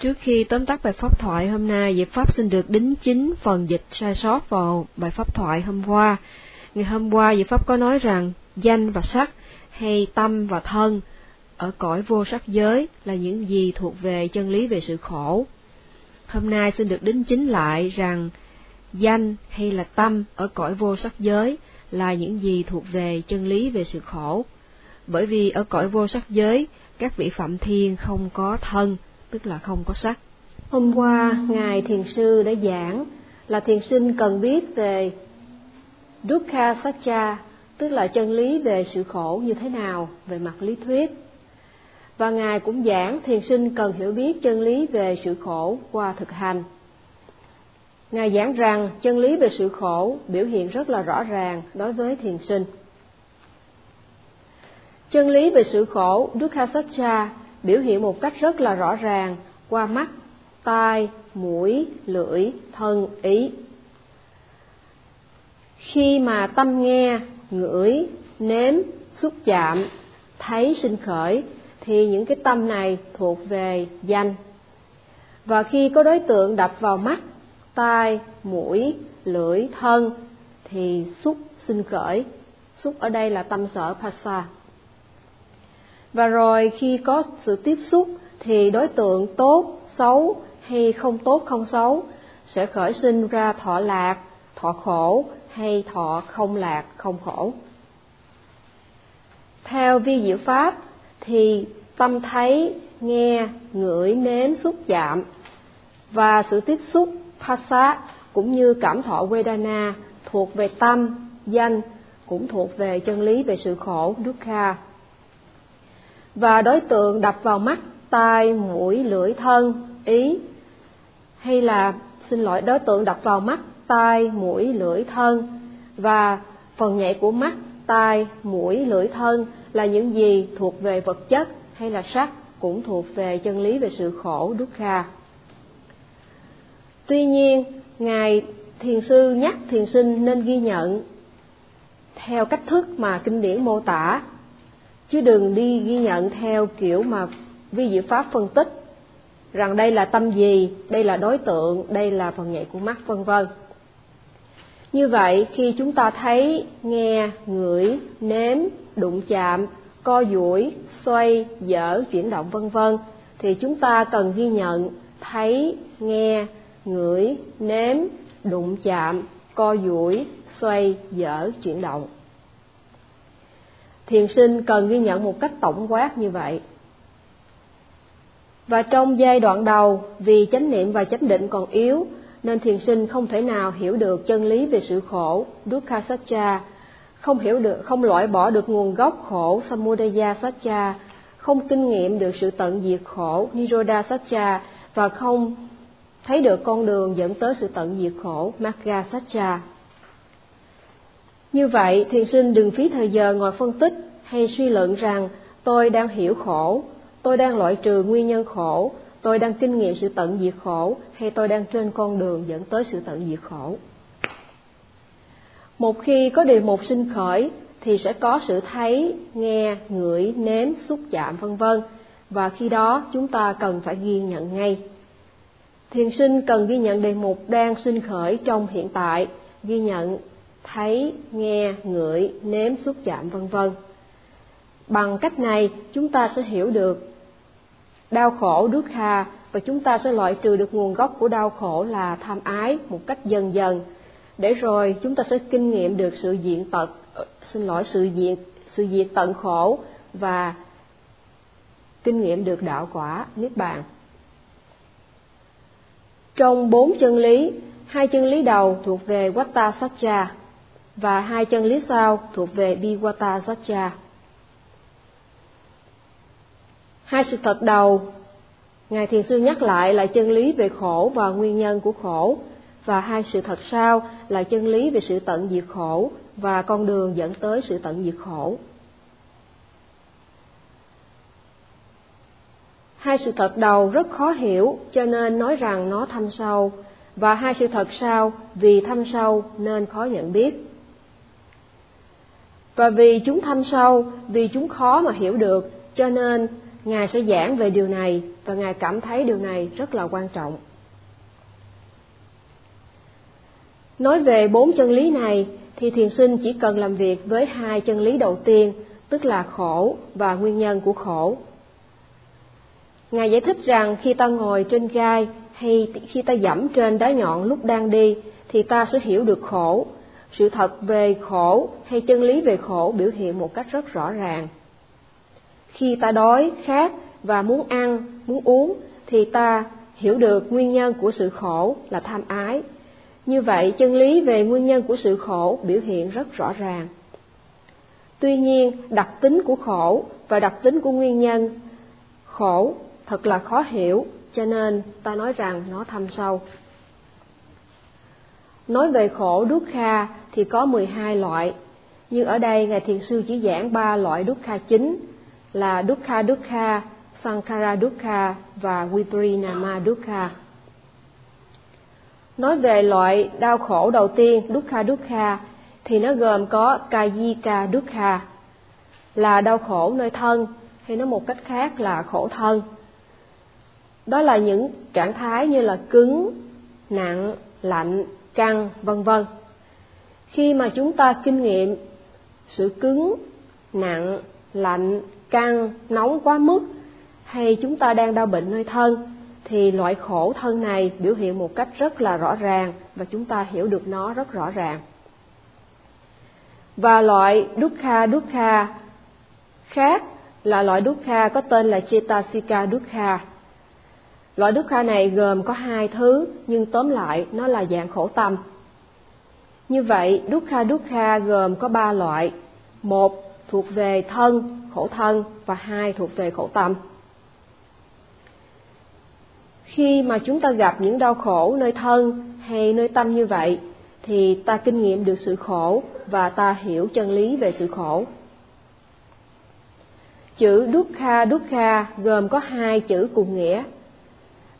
Trước khi tóm tắt bài pháp thoại hôm nay, Diệp Pháp xin được đính chính phần dịch sai sót vào bài pháp thoại hôm qua. Ngày hôm qua Diệp Pháp có nói rằng danh và sắc hay tâm và thân ở cõi vô sắc giới là những gì thuộc về chân lý về sự khổ. Hôm nay xin được đính chính lại rằng danh hay là tâm ở cõi vô sắc giới là những gì thuộc về chân lý về sự khổ. Bởi vì ở cõi vô sắc giới, các vị Phạm Thiên không có thân, tức là không có sắc. Hôm qua, Ngài Thiền Sư đã giảng là thiền sinh cần biết về Dukkha Sacca, tức là chân lý về sự khổ như thế nào về mặt lý thuyết. Và Ngài cũng giảng thiền sinh cần hiểu biết chân lý về sự khổ qua thực hành. Ngài giảng rằng chân lý về sự khổ biểu hiện rất là rõ ràng đối với thiền sinh. Chân lý về sự khổ Dukkha Sacca biểu hiện một cách rất là rõ ràng qua mắt, tai, mũi, lưỡi, thân, ý. Khi mà tâm nghe, ngửi, nếm, xúc chạm, thấy sinh khởi thì những cái tâm này thuộc về danh. Và khi có đối tượng đập vào mắt, tai, mũi, lưỡi, thân thì xúc sinh khởi. Xúc ở đây là tâm sở passa. Và rồi khi có sự tiếp xúc thì đối tượng tốt, xấu hay không tốt, không xấu sẽ khởi sinh ra thọ lạc, thọ khổ hay thọ không lạc, không khổ. Theo vi diệu pháp thì tâm thấy, nghe, ngửi, nếm, xúc chạm và sự tiếp xúc phasa cũng như cảm thọ vedana thuộc về tâm, danh cũng thuộc về chân lý về sự khổ dukkha. Và đối tượng đập vào mắt, tai, mũi, lưỡi, thân, ý hay là đối tượng đập vào mắt, tai, mũi, lưỡi, thân và phần nhạy của mắt, tai, mũi, lưỡi, thân là những gì thuộc về vật chất hay là sắc cũng thuộc về chân lý về sự khổ dukkha. Tuy nhiên, Ngài Thiền Sư nhắc thiền sinh nên ghi nhận theo cách thức mà kinh điển mô tả, chứ đừng đi ghi nhận theo kiểu mà vi diệu pháp phân tích, rằng đây là tâm gì, đây là đối tượng, đây là phần nhạy của mắt, vân vân. Như vậy, khi chúng ta thấy, nghe, ngửi, nếm, đụng chạm, co duỗi, xoay, dở, chuyển động, vân vân, thì chúng ta cần ghi nhận thấy, nghe, ngửi, nếm, đụng chạm, co duỗi, xoay, dở, chuyển động. Thiền sinh cần ghi nhận một cách tổng quát như vậy. Và trong giai đoạn đầu, vì chánh niệm và chánh định còn yếu, nên thiền sinh không thể nào hiểu được chân lý về sự khổ Dukkha Sacca, không loại bỏ được nguồn gốc khổ Samudaya Sacca, không kinh nghiệm được sự tận diệt khổ Nirodha Sacca và không thấy được con đường dẫn tới sự tận diệt khổ Magga Sacca. Như vậy, thiền sinh đừng phí thời giờ ngồi phân tích hay suy luận rằng tôi đang hiểu khổ, tôi đang loại trừ nguyên nhân khổ, tôi đang kinh nghiệm sự tận diệt khổ hay tôi đang trên con đường dẫn tới sự tận diệt khổ. Một khi có điều một sinh khởi thì sẽ có sự thấy, nghe, ngửi, nếm, xúc chạm, v.v. Và khi đó chúng ta cần phải ghi nhận ngay. Thiền sinh cần ghi nhận đề mục đang sinh khởi trong hiện tại, ghi nhận thấy, nghe, ngửi, nếm, xúc chạm, v.v. Bằng cách này, chúng ta sẽ hiểu được đau khổ dukkha và chúng ta sẽ loại trừ được nguồn gốc của đau khổ là tham ái một cách dần dần, để rồi chúng ta sẽ kinh nghiệm được sự diệt tận khổ và kinh nghiệm được đạo quả Niết Bàn. Trong 4 chân lý, 2 chân lý đầu thuộc về Watta Sacca và 2 chân lý sau thuộc về Diwata Sacca. 2 sự thật đầu, Ngài Thiền Sư nhắc lại là chân lý về khổ và nguyên nhân của khổ, và 2 sự thật sau là chân lý về sự tận diệt khổ và con đường dẫn tới sự tận diệt khổ. 2 sự thật đầu rất khó hiểu cho nên nói rằng nó thâm sâu, và 2 sự thật sau vì thâm sâu nên khó nhận biết. Và vì chúng thâm sâu, vì chúng khó mà hiểu được, cho nên Ngài sẽ giảng về điều này và Ngài cảm thấy điều này rất là quan trọng. Nói về 4 chân lý này thì thiền sinh chỉ cần làm việc với 2 chân lý đầu tiên, tức là khổ và nguyên nhân của khổ. Ngài giải thích rằng khi ta ngồi trên gai hay khi ta dẫm trên đá nhọn lúc đang đi thì ta sẽ hiểu được khổ, sự thật về khổ hay chân lý về khổ biểu hiện một cách rất rõ ràng. Khi ta đói, khát và muốn ăn, muốn uống thì ta hiểu được nguyên nhân của sự khổ là tham ái. Như vậy, chân lý về nguyên nhân của sự khổ biểu hiện rất rõ ràng. Tuy nhiên, đặc tính của khổ và đặc tính của nguyên nhân khổ thật là khó hiểu, cho nên ta nói rằng nó thâm sâu. Nói về khổ Dukkha thì có 12 loại, nhưng ở đây Ngài Thiền Sư chỉ giảng 3 loại Dukkha chính là Dukkha-Dukkha, Sankhara-Dukkha và Viparinama-Dukkha. Nói về loại đau khổ đầu tiên Dukkha-Dukkha thì nó gồm có Kayika Dukkha là đau khổ nơi thân, hay nói một cách khác là khổ thân. Đó là những trạng thái như là cứng, nặng, lạnh, căng, vân vân. Khi mà chúng ta kinh nghiệm sự cứng, nặng, lạnh, căng, nóng quá mức hay chúng ta đang đau bệnh nơi thân thì loại khổ thân này biểu hiện một cách rất là rõ ràng và chúng ta hiểu được nó rất rõ ràng. Và loại Dukkha-Dukkha khác là loại Dukkha có tên là Cetasika Dukkha. Loại Dukkha này gồm có 2 thứ, nhưng tóm lại nó là dạng khổ tâm. Như vậy, Dukkha-Dukkha gồm có 3 loại. 1 thuộc về thân, khổ thân, và 2 thuộc về khổ tâm. Khi mà chúng ta gặp những đau khổ nơi thân hay nơi tâm như vậy, thì ta kinh nghiệm được sự khổ và ta hiểu chân lý về sự khổ. Chữ Dukkha-Dukkha gồm có 2 chữ cùng nghĩa.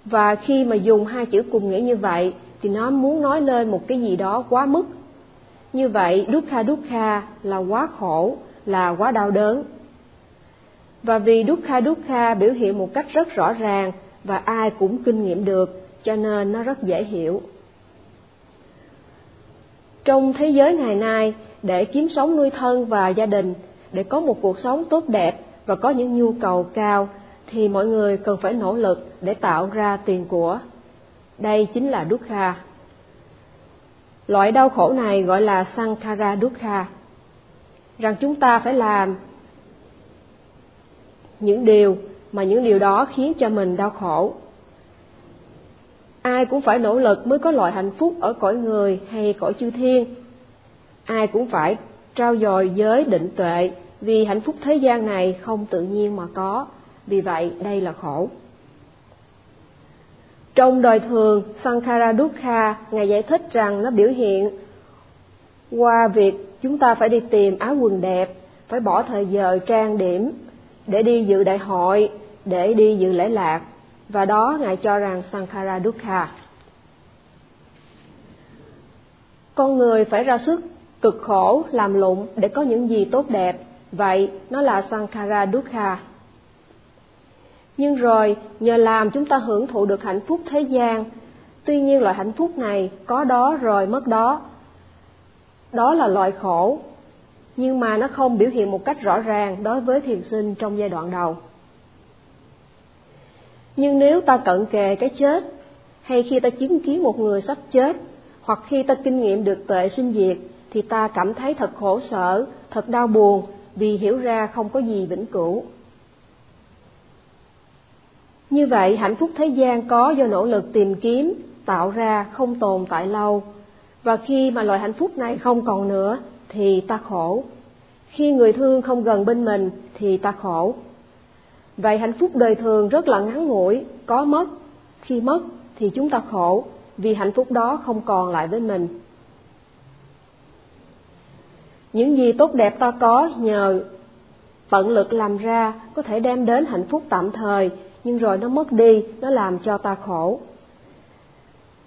Và khi mà dùng 2 chữ cùng nghĩa như vậy thì nó muốn nói lên một cái gì đó quá mức. Như vậy Dukkha-Dukkha là quá khổ, là quá đau đớn. Và vì Dukkha-Dukkha biểu hiện một cách rất rõ ràng và ai cũng kinh nghiệm được, cho nên nó rất dễ hiểu. Trong thế giới ngày nay, để kiếm sống nuôi thân và gia đình, để có một cuộc sống tốt đẹp và có những nhu cầu cao, thì mọi người cần phải nỗ lực để tạo ra tiền của. Đây chính là Dukkha. Loại đau khổ này gọi là Sankhara-Dukkha. Rằng chúng ta phải làm những điều mà những điều đó khiến cho mình đau khổ. Ai cũng phải nỗ lực mới có loại hạnh phúc ở cõi người hay cõi chư thiên. Ai cũng phải trau dồi giới định tuệ, vì hạnh phúc thế gian này không tự nhiên mà có. Vì vậy, đây là khổ. Trong đời thường, Sankhara-Dukkha, Ngài giải thích rằng nó biểu hiện qua việc chúng ta phải đi tìm áo quần đẹp, phải bỏ thời giờ trang điểm, để đi dự đại hội, để đi dự lễ lạc, và đó Ngài cho rằng Sankhara-Dukkha. Con người phải ra sức cực khổ, làm lụng để có những gì tốt đẹp, vậy nó là Sankhara-Dukkha. Nhưng rồi, nhờ làm chúng ta hưởng thụ được hạnh phúc thế gian, tuy nhiên loại hạnh phúc này có đó rồi mất đó. Đó là loại khổ, nhưng mà nó không biểu hiện một cách rõ ràng đối với thiền sinh trong giai đoạn đầu. Nhưng nếu ta cận kề cái chết, hay khi ta chứng kiến một người sắp chết, hoặc khi ta kinh nghiệm được tuệ sinh diệt, thì ta cảm thấy thật khổ sở, thật đau buồn, vì hiểu ra không có gì vĩnh cửu. Như vậy, hạnh phúc thế gian có do nỗ lực tìm kiếm, tạo ra không tồn tại lâu. Và khi mà loại hạnh phúc này không còn nữa, thì ta khổ. Khi người thương không gần bên mình, thì ta khổ. Vậy hạnh phúc đời thường rất là ngắn ngủi, có mất. Khi mất, thì chúng ta khổ, vì hạnh phúc đó không còn lại với mình. Những gì tốt đẹp ta có nhờ tận lực làm ra có thể đem đến hạnh phúc tạm thời, nhưng rồi nó mất đi, nó làm cho ta khổ.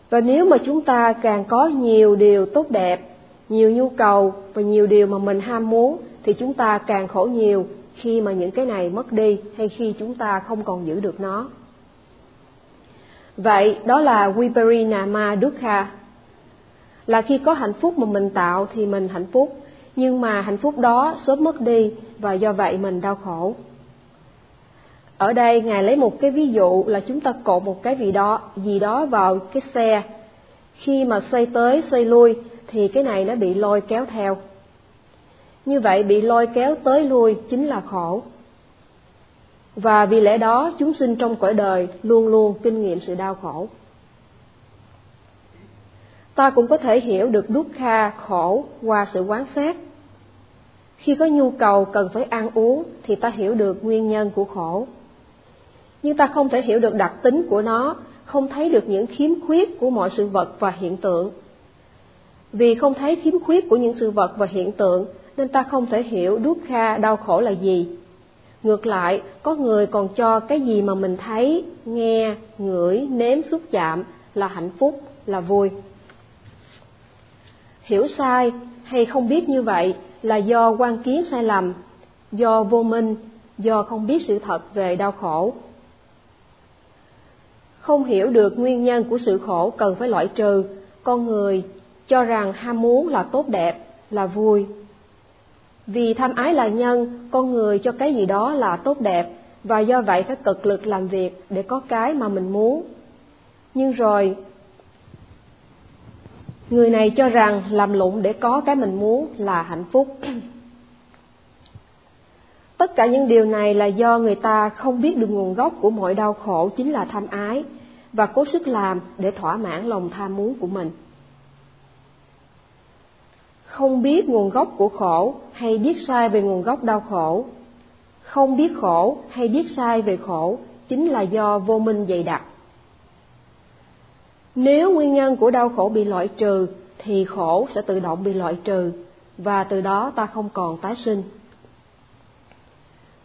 Và nếu mà chúng ta càng có nhiều điều tốt đẹp, nhiều nhu cầu và nhiều điều mà mình ham muốn, thì chúng ta càng khổ nhiều khi mà những cái này mất đi hay khi chúng ta không còn giữ được nó. Vậy đó là Viparinama-Dukkha, là khi có hạnh phúc mà mình tạo thì mình hạnh phúc, nhưng mà hạnh phúc đó sớm mất đi và do vậy mình đau khổ. Ở đây Ngài lấy một cái ví dụ là chúng ta cột một cái gì đó vào cái xe, khi mà xoay tới xoay lui thì cái này nó bị lôi kéo theo. Như vậy bị lôi kéo tới lui chính là khổ. Và vì lẽ đó chúng sinh trong cõi đời luôn luôn kinh nghiệm sự đau khổ. Ta cũng có thể hiểu được Dukkha khổ qua sự quán sát. Khi có nhu cầu cần phải ăn uống thì ta hiểu được nguyên nhân của khổ. Nhưng ta không thể hiểu được đặc tính của nó, không thấy được những khiếm khuyết của mọi sự vật và hiện tượng. Vì không thấy khiếm khuyết của những sự vật và hiện tượng nên ta không thể hiểu Dukkha đau khổ là gì. Ngược lại, có người còn cho cái gì mà mình thấy, nghe, ngửi, nếm, xúc chạm là hạnh phúc, là vui. Hiểu sai hay không biết như vậy là do quan kiến sai lầm, do vô minh, do không biết sự thật về đau khổ. Không hiểu được nguyên nhân của sự khổ cần phải loại trừ, con người cho rằng ham muốn là tốt đẹp, là vui. Vì tham ái là nhân, con người cho cái gì đó là tốt đẹp và do vậy phải cực lực làm việc để có cái mà mình muốn. Nhưng rồi, người này cho rằng làm lụng để có cái mình muốn là hạnh phúc. Tất cả những điều này là do người ta không biết được nguồn gốc của mọi đau khổ chính là tham ái và cố sức làm để thỏa mãn lòng tham muốn của mình. Không biết nguồn gốc của khổ hay biết sai về nguồn gốc đau khổ, không biết khổ hay biết sai về khổ chính là do vô minh dày đặc. Nếu nguyên nhân của đau khổ bị loại trừ thì khổ sẽ tự động bị loại trừ và từ đó ta không còn tái sinh.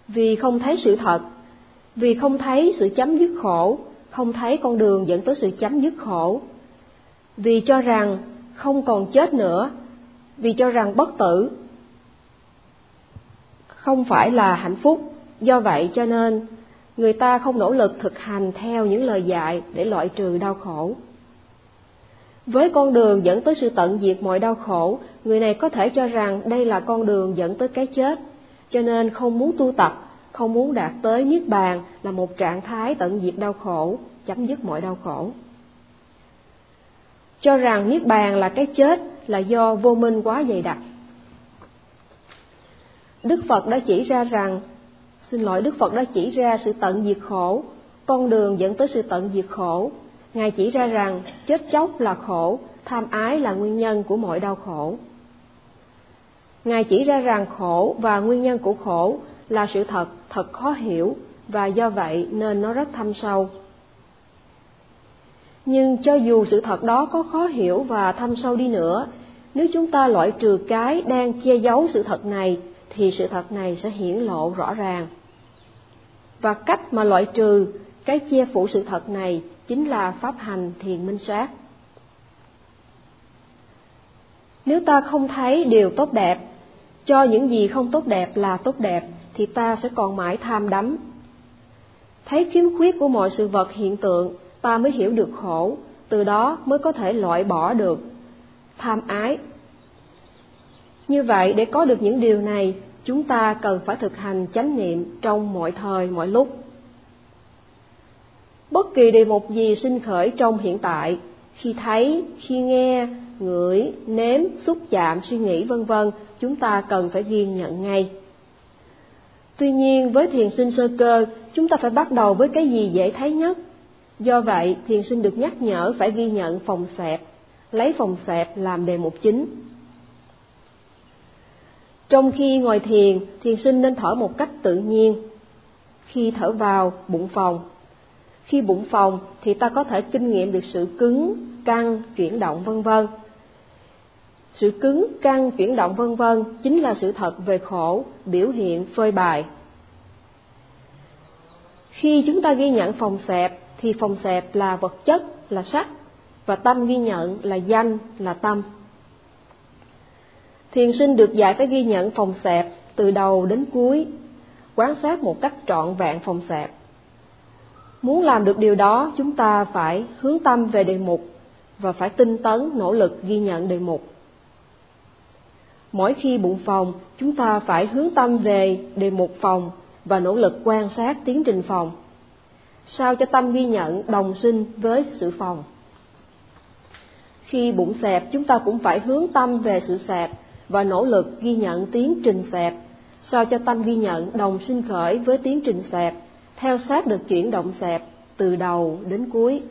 Vì không thấy sự thật, vì không thấy sự chấm dứt khổ, không thấy con đường dẫn tới sự chấm dứt khổ, vì cho rằng không còn chết nữa, vì cho rằng bất tử không phải là hạnh phúc, do vậy cho nên người ta không nỗ lực thực hành theo những lời dạy để loại trừ đau khổ. Với con đường dẫn tới sự tận diệt mọi đau khổ, người này có thể cho rằng đây là con đường dẫn tới cái chết, cho nên không muốn tu tập, không muốn đạt tới Niết Bàn là một trạng thái tận diệt đau khổ, chấm dứt mọi đau khổ. Cho rằng Niết Bàn là cái chết là do vô minh quá dày đặc. Đức Phật đã chỉ ra sự tận diệt khổ, con đường dẫn tới sự tận diệt khổ. Ngài chỉ ra rằng chết chóc là khổ, tham ái là nguyên nhân của mọi đau khổ. Ngài chỉ ra rằng khổ và nguyên nhân của khổ là sự thật khó hiểu và do vậy nên nó rất thâm sâu. Nhưng cho dù sự thật đó có khó hiểu và thâm sâu đi nữa, nếu chúng ta loại trừ cái đang che giấu sự thật này, thì sự thật này sẽ hiển lộ rõ ràng. Và cách mà loại trừ cái che phủ sự thật này chính là pháp hành thiền minh sát. Nếu ta không thấy điều tốt đẹp, cho những gì không tốt đẹp là tốt đẹp, thì ta sẽ còn mãi tham đắm. Thấy khiếm khuyết của mọi sự vật hiện tượng, ta mới hiểu được khổ, từ đó mới có thể loại bỏ được tham ái. Như vậy, để có được những điều này, chúng ta cần phải thực hành chánh niệm trong mọi thời, mọi lúc. Bất kỳ đề mục gì sinh khởi trong hiện tại, khi thấy, khi nghe, ngửi, nếm, xúc chạm, suy nghĩ v.v., chúng ta cần phải ghi nhận ngay. Tuy nhiên, với thiền sinh sơ cơ, chúng ta phải bắt đầu với cái gì dễ thấy nhất. Do vậy, thiền sinh được nhắc nhở phải ghi nhận phòng xẹp, lấy phòng xẹp làm đề mục chính. Trong khi ngồi thiền, thiền sinh nên thở một cách tự nhiên. Khi thở vào, bụng phồng. Khi bụng phồng thì ta có thể kinh nghiệm được sự cứng, căng, chuyển động v.v. Sự cứng, căng, chuyển động v.v. chính là sự thật về khổ, biểu hiện phơi bày. Khi chúng ta ghi nhận phòng xẹp, thì phòng xẹp là vật chất, là sắc, và tâm ghi nhận là danh, là tâm. Thiền sinh được dạy phải ghi nhận phòng xẹp từ đầu đến cuối. quán sát một cách trọn vẹn phòng xẹp. Muốn làm được điều đó, chúng ta phải hướng tâm về đề mục và phải tinh tấn nỗ lực ghi nhận đề mục. Mỗi khi bụng phòng, chúng ta phải hướng tâm về đề mục phòng và nỗ lực quan sát tiến trình phòng, sao cho tâm ghi nhận đồng sinh với sự phòng. Khi bụng xẹp, chúng ta cũng phải hướng tâm về sự xẹp và nỗ lực ghi nhận tiến trình xẹp, sao cho tâm ghi nhận đồng sinh khởi với tiến trình xẹp, theo sát được chuyển động xẹp từ đầu đến cuối.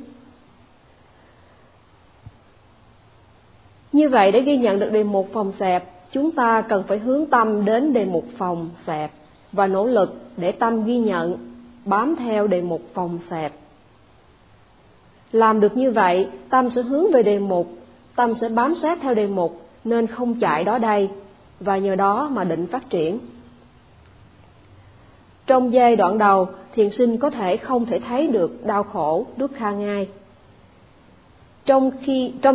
Như vậy, để ghi nhận được đề mục phòng xẹp, chúng ta cần phải hướng tâm đến đề mục phòng xẹp và nỗ lực để tâm ghi nhận bám theo đề mục phòng xẹp. Làm được như vậy, tâm sẽ hướng về đề mục, tâm sẽ bám sát theo đề mục nên không chạy đó đây, và nhờ đó mà định phát triển. Trong giai đoạn đầu, thiền sinh có thể không thể thấy được đau khổ, dukkha ngay. Trong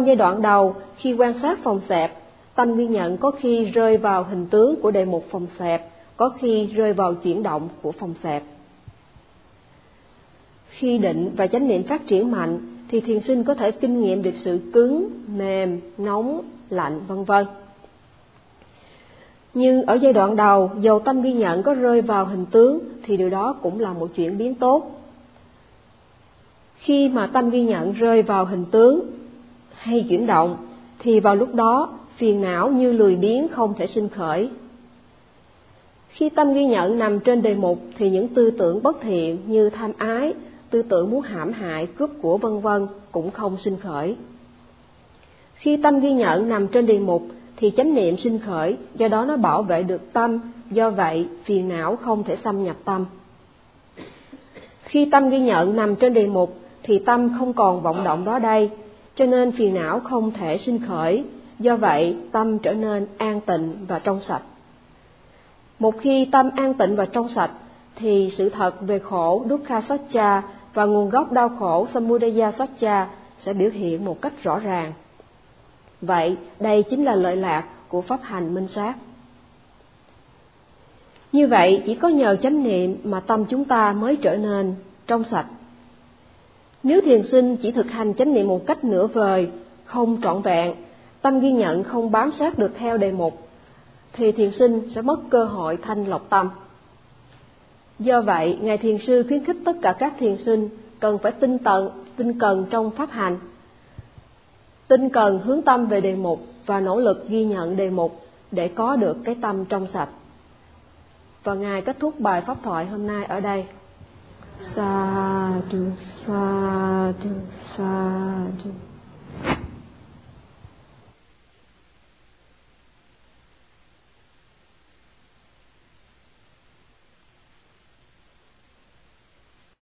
giai đoạn đầu, khi quan sát phòng xẹp, tâm ghi nhận có khi rơi vào hình tướng của đề mục phòng xẹp, có khi rơi vào chuyển động của phòng xẹp. Khi định và chánh niệm phát triển mạnh thì thiền sinh có thể kinh nghiệm được sự cứng, mềm, nóng, lạnh, v.v. Nhưng ở giai đoạn đầu, dầu tâm ghi nhận có rơi vào hình tướng thì điều đó cũng là một chuyển biến tốt. Khi mà tâm ghi nhận rơi vào hình tướng hay chuyển động thì vào lúc đó phiền não như lười biếng không thể sinh khởi. Khi tâm ghi nhận nằm trên đề mục thì những tư tưởng bất thiện như tham ái, tư tưởng muốn hãm hại, cướp của v.v. cũng không sinh khởi. Khi tâm ghi nhận nằm trên đề mục thì chánh niệm sinh khởi, do đó nó bảo vệ được tâm, do vậy phiền não không thể xâm nhập tâm. Khi tâm ghi nhận nằm trên đề mục thì tâm không còn vọng động đó đây, cho nên phiền não không thể sinh khởi, do vậy tâm trở nên an tịnh và trong sạch. Một khi tâm an tịnh và trong sạch thì sự thật về khổ Dukkha Sacca và nguồn gốc đau khổ Samudaya Sacca sẽ biểu hiện một cách rõ ràng. Vậy, đây chính là lợi lạc của pháp hành minh sát. Như vậy, chỉ có nhờ chánh niệm mà tâm chúng ta mới trở nên trong sạch. Nếu thiền sinh chỉ thực hành chánh niệm một cách nửa vời, không trọn vẹn, tâm ghi nhận không bám sát được theo đề mục, thì thiền sinh sẽ mất cơ hội thanh lọc tâm. Do vậy, Ngài Thiền Sư khuyến khích tất cả các thiền sinh cần phải tinh cần trong pháp hành, tinh cần hướng tâm về đề mục và nỗ lực ghi nhận đề mục để có được cái tâm trong sạch. Và Ngài kết thúc bài pháp thoại hôm nay ở đây. Sa-du, sa-du, sa-du.